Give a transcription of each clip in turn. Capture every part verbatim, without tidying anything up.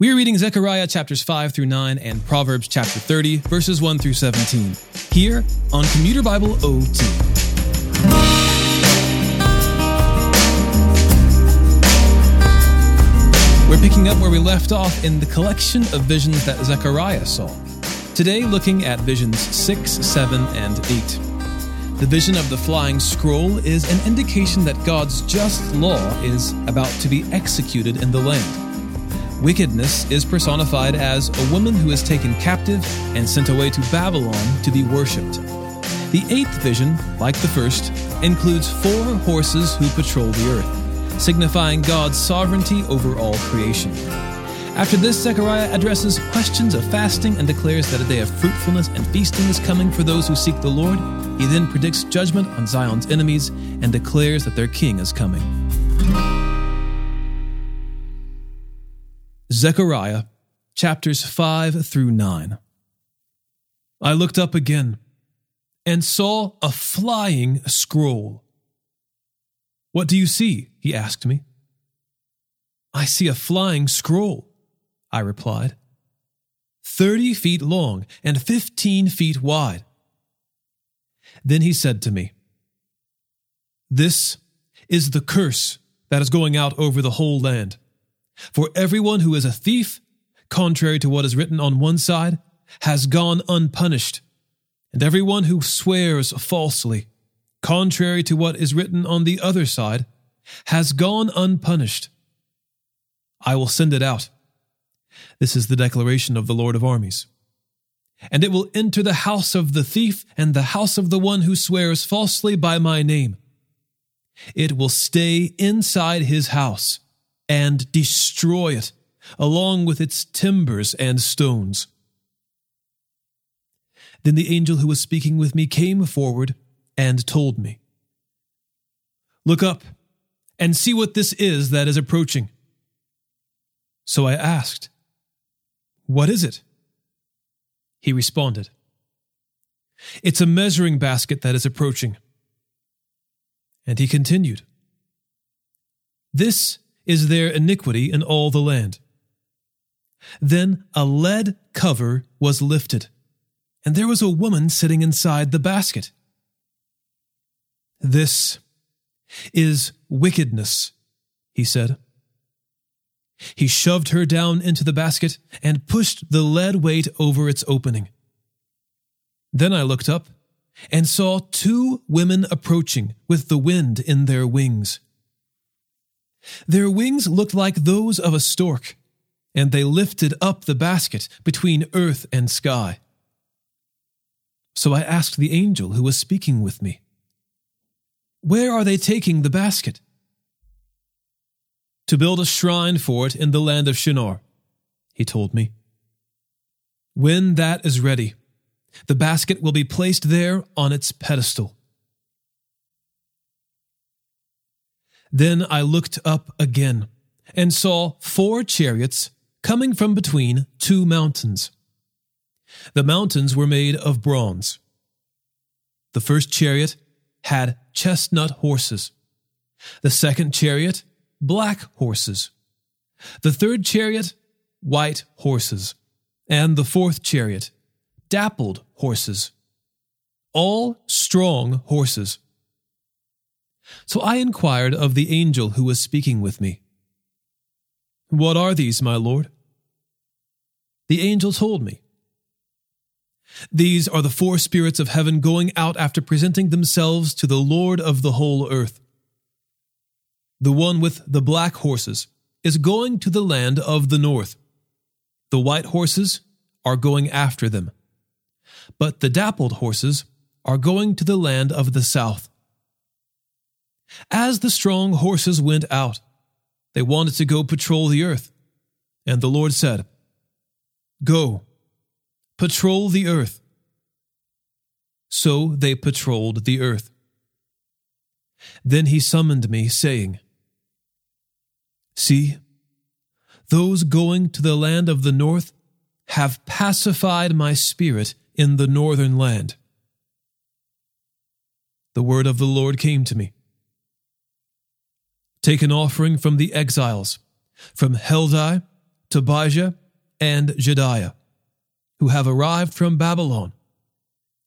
We are reading Zechariah chapters five through nine and Proverbs chapter thirty, verses one through seventeen, here on Commuter Bible O T. We're picking up where we left off in the collection of visions that Zechariah saw, today looking at visions six, seven, and eight. The vision of the flying scroll is an indication that God's just law is about to be executed in the land. Wickedness is personified as a woman who is taken captive and sent away to Babylon to be worshipped. The eighth vision, like the first, includes four horses who patrol the earth, signifying God's sovereignty over all creation. After this, Zechariah addresses questions of fasting and declares that a day of fruitfulness and feasting is coming for those who seek the Lord. He then predicts judgment on Zion's enemies and declares that their king is coming. Zechariah, chapters five through nine. I looked up again and saw a flying scroll. "What do you see?" he asked me. "I see a flying scroll," I replied, thirty feet long and fifteen feet wide. Then he said to me, "This is the curse that is going out over the whole land. For everyone who is a thief, contrary to what is written on one side, has gone unpunished, and everyone who swears falsely, contrary to what is written on the other side, has gone unpunished. I will send it out. This is the declaration of the Lord of armies. And it will enter the house of the thief and the house of the one who swears falsely by my name. It will stay inside his house and destroy it, along with its timbers and stones." Then the angel who was speaking with me came forward and told me, "Look up and see what this is that is approaching." So I asked, "What is it?" He responded, "It's a measuring basket that is approaching." And he continued, "This is their iniquity in all the land." Then a lead cover was lifted, and there was a woman sitting inside the basket. "This is wickedness," he said. He shoved her down into the basket and pushed the lead weight over its opening. Then I looked up and saw two women approaching with the wind in their wings. Their wings looked like those of a stork, and they lifted up the basket between earth and sky. So I asked the angel who was speaking with me, "Where are they taking the basket?" "To build a shrine for it in the land of Shinar," he told me. "When that is ready, the basket will be placed there on its pedestal." Then I looked up again and saw four chariots coming from between two mountains. The mountains were made of bronze. The first chariot had chestnut horses, the second chariot, black horses, the third chariot, white horses, and the fourth chariot, dappled horses, all strong horses. So I inquired of the angel who was speaking with me, "What are these, my lord?" The angel told me, "These are the four spirits of heaven going out after presenting themselves to the Lord of the whole earth. The one with the black horses is going to the land of the north. The white horses are going after them, but the dappled horses are going to the land of the south." As the strong horses went out, they wanted to go patrol the earth. And the Lord said, "Go, patrol the earth." So they patrolled the earth. Then he summoned me, saying, "See, those going to the land of the north have pacified my spirit in the northern land." The word of the Lord came to me. "Take an offering from the exiles, from Heldai, Tobijah and Jediah, who have arrived from Babylon,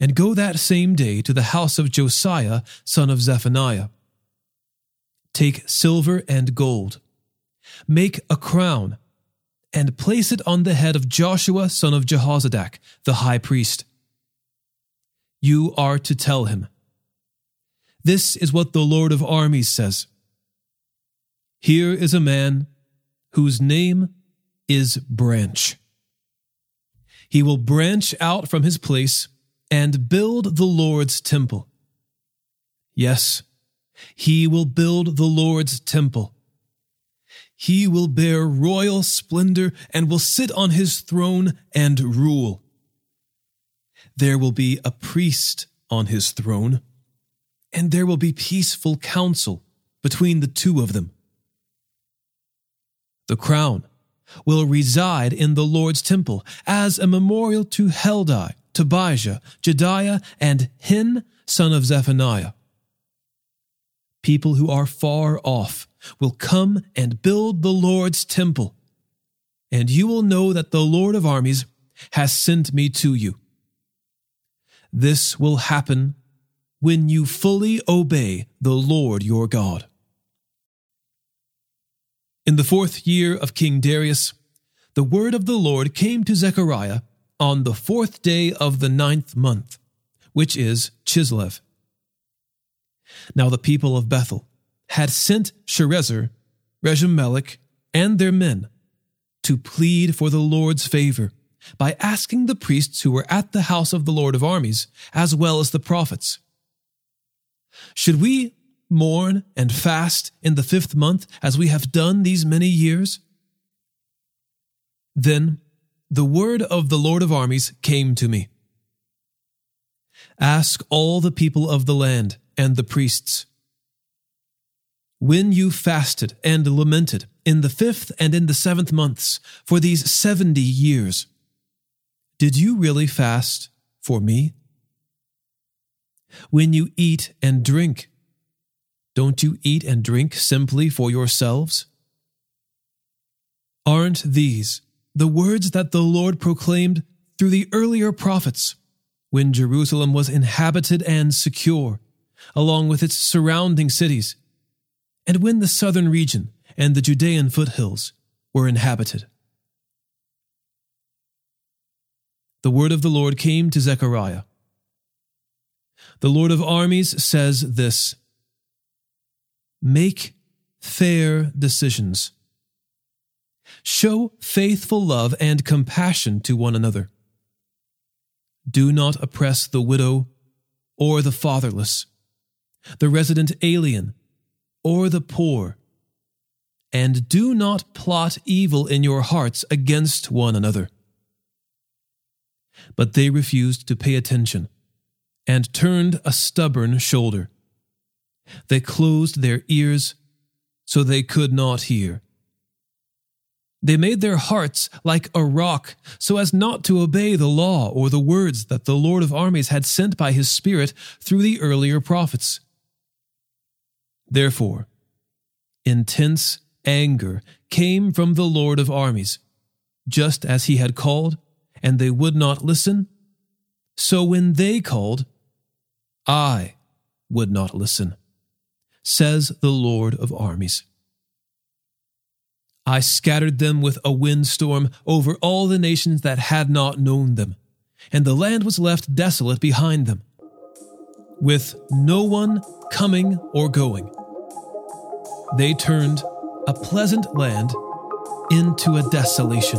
and go that same day to the house of Josiah, son of Zephaniah. Take silver and gold, make a crown, and place it on the head of Joshua, son of Jehozadak, the high priest. You are to tell him, this is what the Lord of armies says. Here is a man whose name is Branch. He will branch out from his place and build the Lord's temple. Yes, he will build the Lord's temple. He will bear royal splendor and will sit on his throne and rule. There will be a priest on his throne, and there will be peaceful counsel between the two of them. The crown will reside in the Lord's temple as a memorial to Heldai, Tobijah, Jediah, and Hin, son of Zephaniah. People who are far off will come and build the Lord's temple, and you will know that the Lord of armies has sent me to you. This will happen when you fully obey the Lord your God. In the fourth year of King Darius, the word of the Lord came to Zechariah on the fourth day of the ninth month, which is Chislev. Now the people of Bethel had sent Sherezer, Regem-Melech, and their men to plead for the Lord's favor by asking the priests who were at the house of the Lord of armies, as well as the prophets, should we mourn and fast in the fifth month as we have done these many years? Then the word of the Lord of armies came to me. Ask all the people of the land and the priests, when you fasted and lamented in the fifth and in the seventh months for these seventy years, did you really fast for me? When you eat and drink, don't you eat and drink simply for yourselves? Aren't these the words that the Lord proclaimed through the earlier prophets when Jerusalem was inhabited and secure, along with its surrounding cities, and when the southern region and the Judean foothills were inhabited? The word of the Lord came to Zechariah. The Lord of armies says this, make fair decisions. Show faithful love and compassion to one another. Do not oppress the widow or the fatherless, the resident alien or the poor, and do not plot evil in your hearts against one another. But they refused to pay attention and turned a stubborn shoulder. They closed their ears so they could not hear. They made their hearts like a rock so as not to obey the law or the words that the Lord of armies had sent by his Spirit through the earlier prophets. Therefore, intense anger came from the Lord of armies, just as he had called, and they would not listen. So when they called, I would not listen, says the Lord of armies. I scattered them with a windstorm over all the nations that had not known them, and the land was left desolate behind them, with no one coming or going. They turned a pleasant land into a desolation.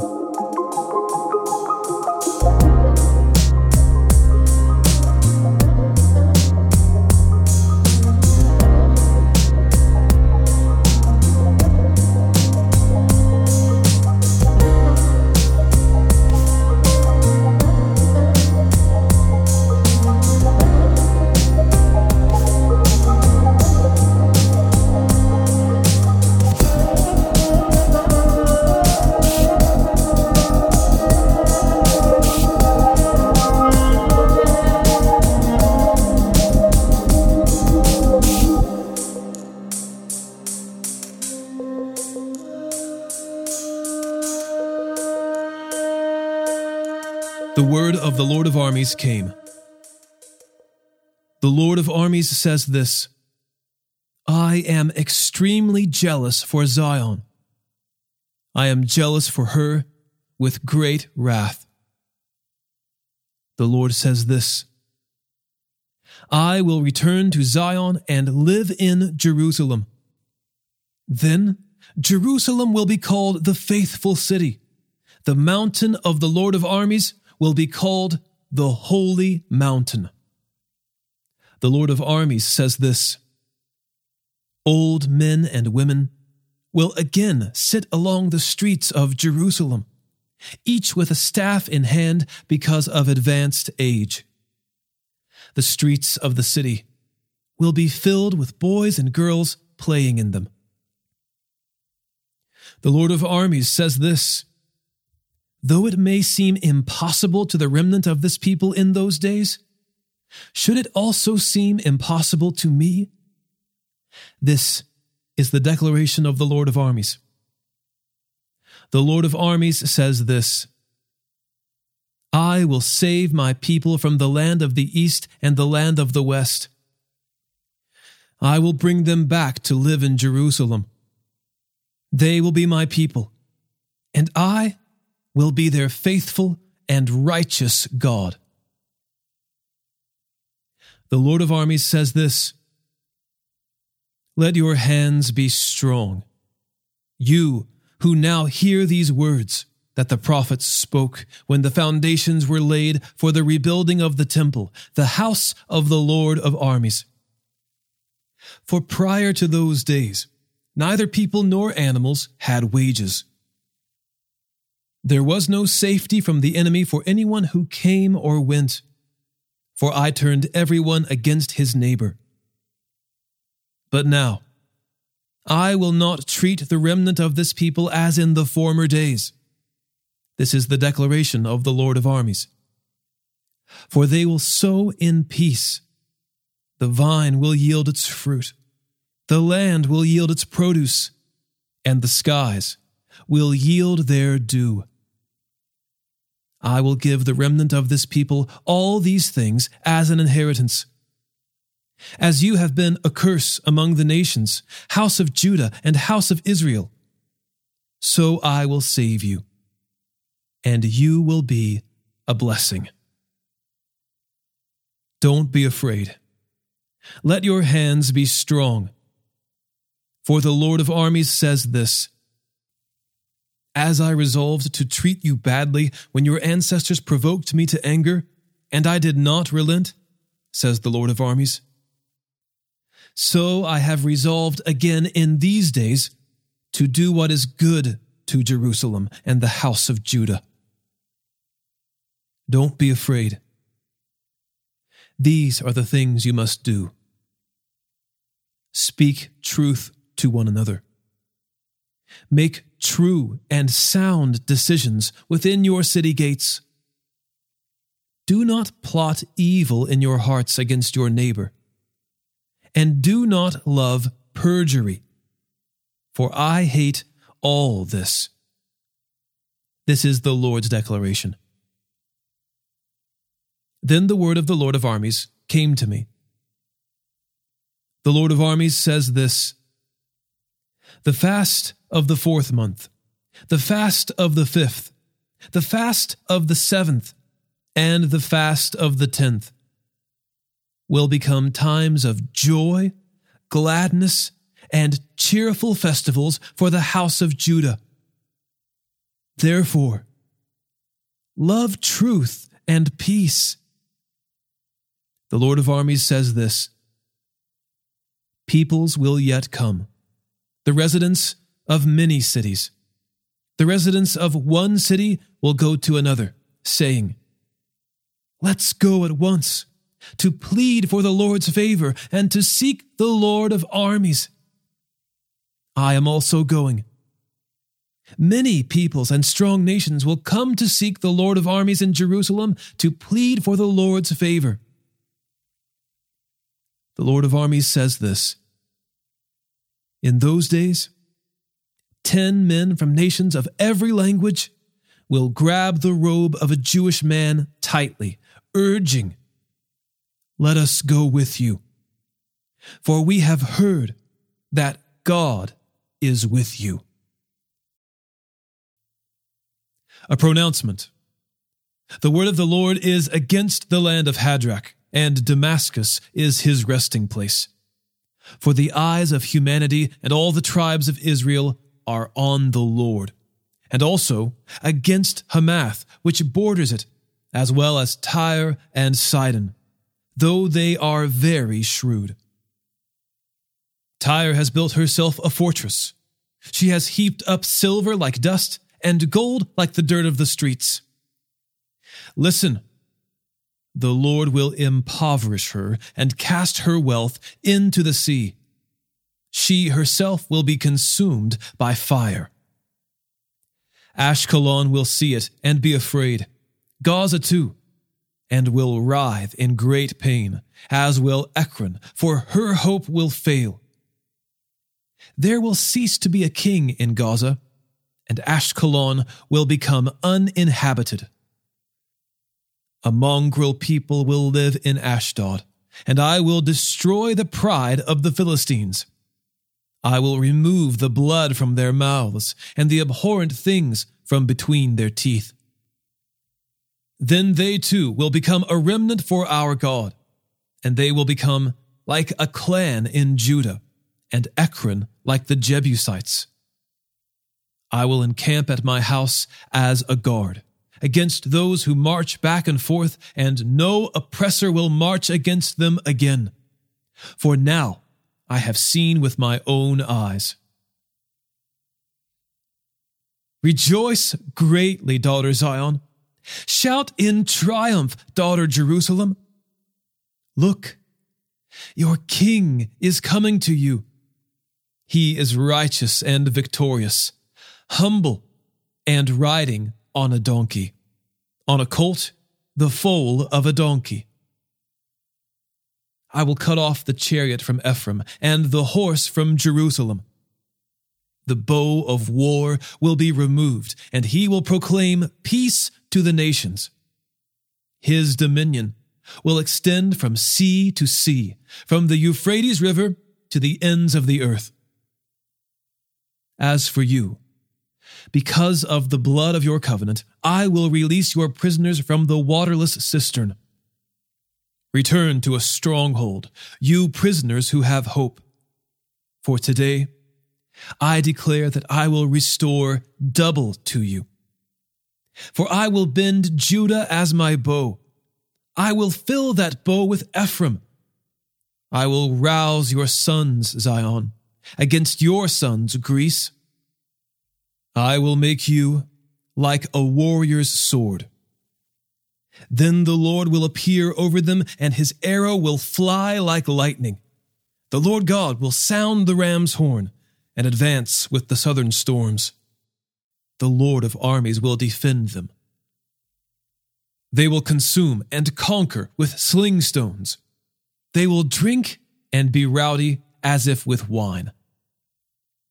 the word of the Lord of armies came. The Lord of armies says this, I am extremely jealous for Zion. I am jealous for her with great wrath. The Lord says this, I will return to Zion and live in Jerusalem. Then Jerusalem will be called the faithful city. The mountain of the Lord of armies will be called the holy mountain. The Lord of armies says this, old men and women will again sit along the streets of Jerusalem, each with a staff in hand because of advanced age. The streets of the city will be filled with boys and girls playing in them. The Lord of armies says this, though it may seem impossible to the remnant of this people in those days, should it also seem impossible to me? This is the declaration of the Lord of armies. The Lord of armies says this, I will save my people from the land of the east and the land of the west. I will bring them back to live in Jerusalem. They will be my people, and I will be their faithful and righteous God. The Lord of armies says this, let your hands be strong, you who now hear these words that the prophets spoke when the foundations were laid for the rebuilding of the temple, the house of the Lord of armies. For prior to those days, neither people nor animals had wages. There was no safety from the enemy for anyone who came or went, for I turned everyone against his neighbor. But now, I will not treat the remnant of this people as in the former days. This is the declaration of the Lord of armies. For they will sow in peace. The vine will yield its fruit. The land will yield its produce, and the skies will yield their dew. I will give the remnant of this people all these things as an inheritance. As you have been a curse among the nations, house of Judah and house of Israel, so I will save you, and you will be a blessing. Don't be afraid. Let your hands be strong. For the Lord of armies says this, as I resolved to treat you badly when your ancestors provoked me to anger, and I did not relent, says the Lord of armies, so I have resolved again in these days to do what is good to Jerusalem and the house of Judah. Don't be afraid. These are the things you must do. Speak truth to one another. Make true and sound decisions within your city gates. Do not plot evil in your hearts against your neighbor, and do not love perjury, for I hate all this. This is the Lord's declaration. Then the word of the Lord of armies came to me. The Lord of armies says this, the fast of the fourth month, the fast of the fifth, the fast of the seventh, and the fast of the tenth will become times of joy, gladness, and cheerful festivals for the house of Judah. Therefore, love truth and peace. The Lord of armies says this, peoples will yet come, the residents of many cities. The residents of one city will go to another, saying, let's go at once to plead for the Lord's favor and to seek the Lord of armies. I am also going. Many peoples and strong nations will come to seek the Lord of armies in Jerusalem to plead for the Lord's favor. The Lord of armies says this, in those days, ten men from nations of every language will grab the robe of a Jewish man tightly, urging, "Let us go with you, for we have heard that God is with you." A pronouncement. The word of the Lord is against the land of Hadrach, and Damascus is his resting place. For the eyes of humanity and all the tribes of Israel are on the Lord, and also against Hamath, which borders it, as well as Tyre and Sidon, though they are very shrewd. Tyre has built herself a fortress. She has heaped up silver like dust and gold like the dirt of the streets. Listen, the Lord will impoverish her and cast her wealth into the sea. She herself will be consumed by fire. Ashkelon will see it and be afraid, Gaza too, and will writhe in great pain, as will Ekron, for her hope will fail. There will cease to be a king in Gaza, and Ashkelon will become uninhabited. A mongrel people will live in Ashdod, and I will destroy the pride of the Philistines. I will remove the blood from their mouths, and the abhorrent things from between their teeth. Then they too will become a remnant for our God, and they will become like a clan in Judah, and Ekron like the Jebusites. I will encamp at my house as a guard against those who march back and forth, and no oppressor will march against them again. For now I have seen with my own eyes. Rejoice greatly, daughter Zion. Shout in triumph, daughter Jerusalem. Look, your king is coming to you. He is righteous and victorious, humble and riding on a donkey, on a colt, the foal of a donkey. I will cut off the chariot from Ephraim and the horse from Jerusalem. The bow of war will be removed, and he will proclaim peace to the nations. His dominion will extend from sea to sea, from the Euphrates River to the ends of the earth. As for you, because of the blood of your covenant, I will release your prisoners from the waterless cistern. Return to a stronghold, you prisoners who have hope. For today, I declare that I will restore double to you. For I will bend Judah as my bow. I will fill that bow with Ephraim. I will rouse your sons, Zion, against your sons, Greece. I will make you like a warrior's sword. Then the Lord will appear over them, and his arrow will fly like lightning. The Lord God will sound the ram's horn and advance with the southern storms. The Lord of armies will defend them. They will consume and conquer with sling stones. They will drink and be rowdy as if with wine.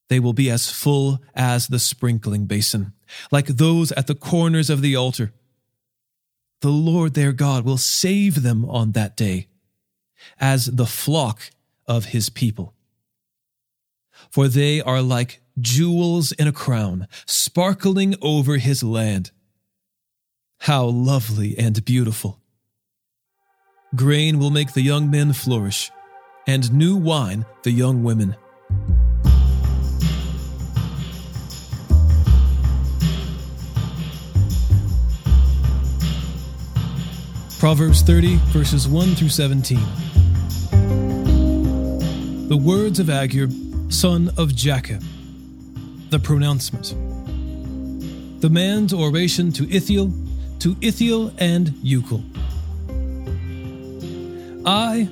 They will be as full as the sprinkling basin, like those at the corners of the altar. The Lord their God will save them on that day, as the flock of his people. For they are like jewels in a crown, sparkling over his land. How lovely and beautiful! Grain will make the young men flourish, and new wine the young women. Proverbs thirty, verses one through seventeen. The words of Agur, son of Jakeh. The pronouncement. The man's oration to Ithiel, to Ithiel and Eucal. I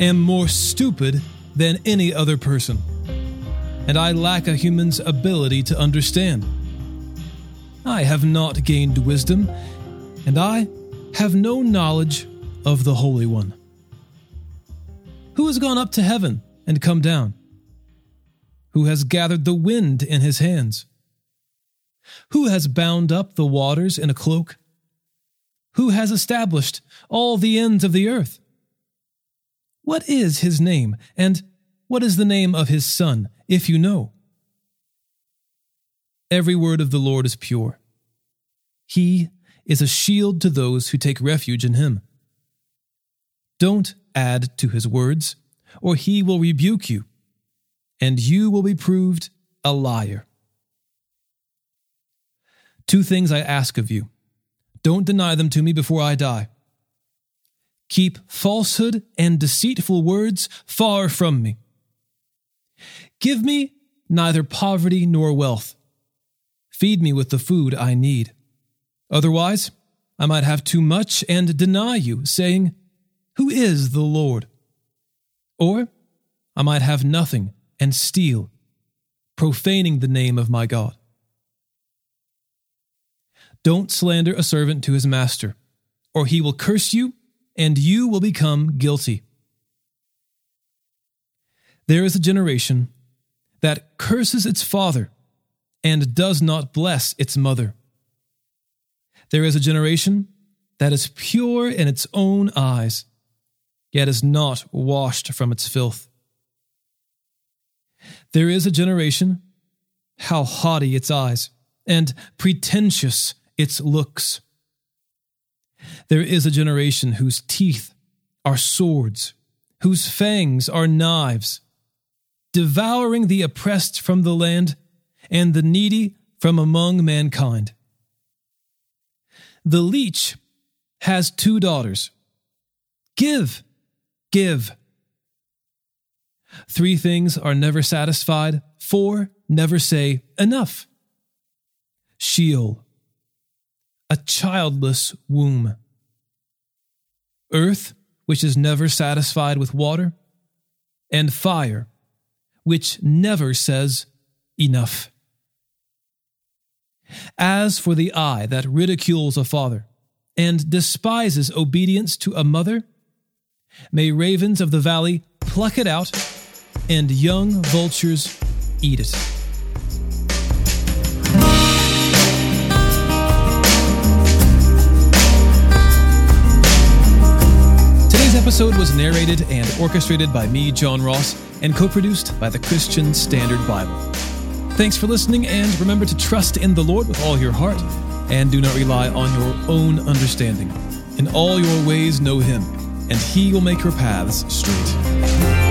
am more stupid than any other person, and I lack a human's ability to understand. I have not gained wisdom, and I have no knowledge of the Holy One. Who has gone up to heaven and come down? Who has gathered the wind in his hands? Who has bound up the waters in a cloak? Who has established all the ends of the earth? What is his name, and what is the name of his son, if you know? Every word of the Lord is pure. He is a shield to those who take refuge in him. Don't add to his words, or he will rebuke you, and you will be proved a liar. Two things I ask of you. Don't deny them to me before I die. Keep falsehood and deceitful words far from me. Give me neither poverty nor wealth. Feed me with the food I need. Otherwise, I might have too much and deny you, saying, "Who is the Lord?" Or I might have nothing and steal, profaning the name of my God. Don't slander a servant to his master, or he will curse you, and you will become guilty. There is a generation that curses its father and does not bless its mother. There is a generation that is pure in its own eyes, yet is not washed from its filth. There is a generation, how haughty its eyes, and pretentious its looks. There is a generation whose teeth are swords, whose fangs are knives, devouring the oppressed from the land and the needy from among mankind. The leech has two daughters. Give, give. Three things are never satisfied, four never say enough. Sheol, a childless womb. Earth, which is never satisfied with water, and fire, which never says enough. As for the eye that ridicules a father and despises obedience to a mother, may ravens of the valley pluck it out and young vultures eat it. This episode was narrated and orchestrated by me, John Ross, and co-produced by the Christian Standard Bible. Thanks for listening, and remember to trust in the Lord with all your heart, and do not rely on your own understanding. In all your ways know Him, and He will make your paths straight.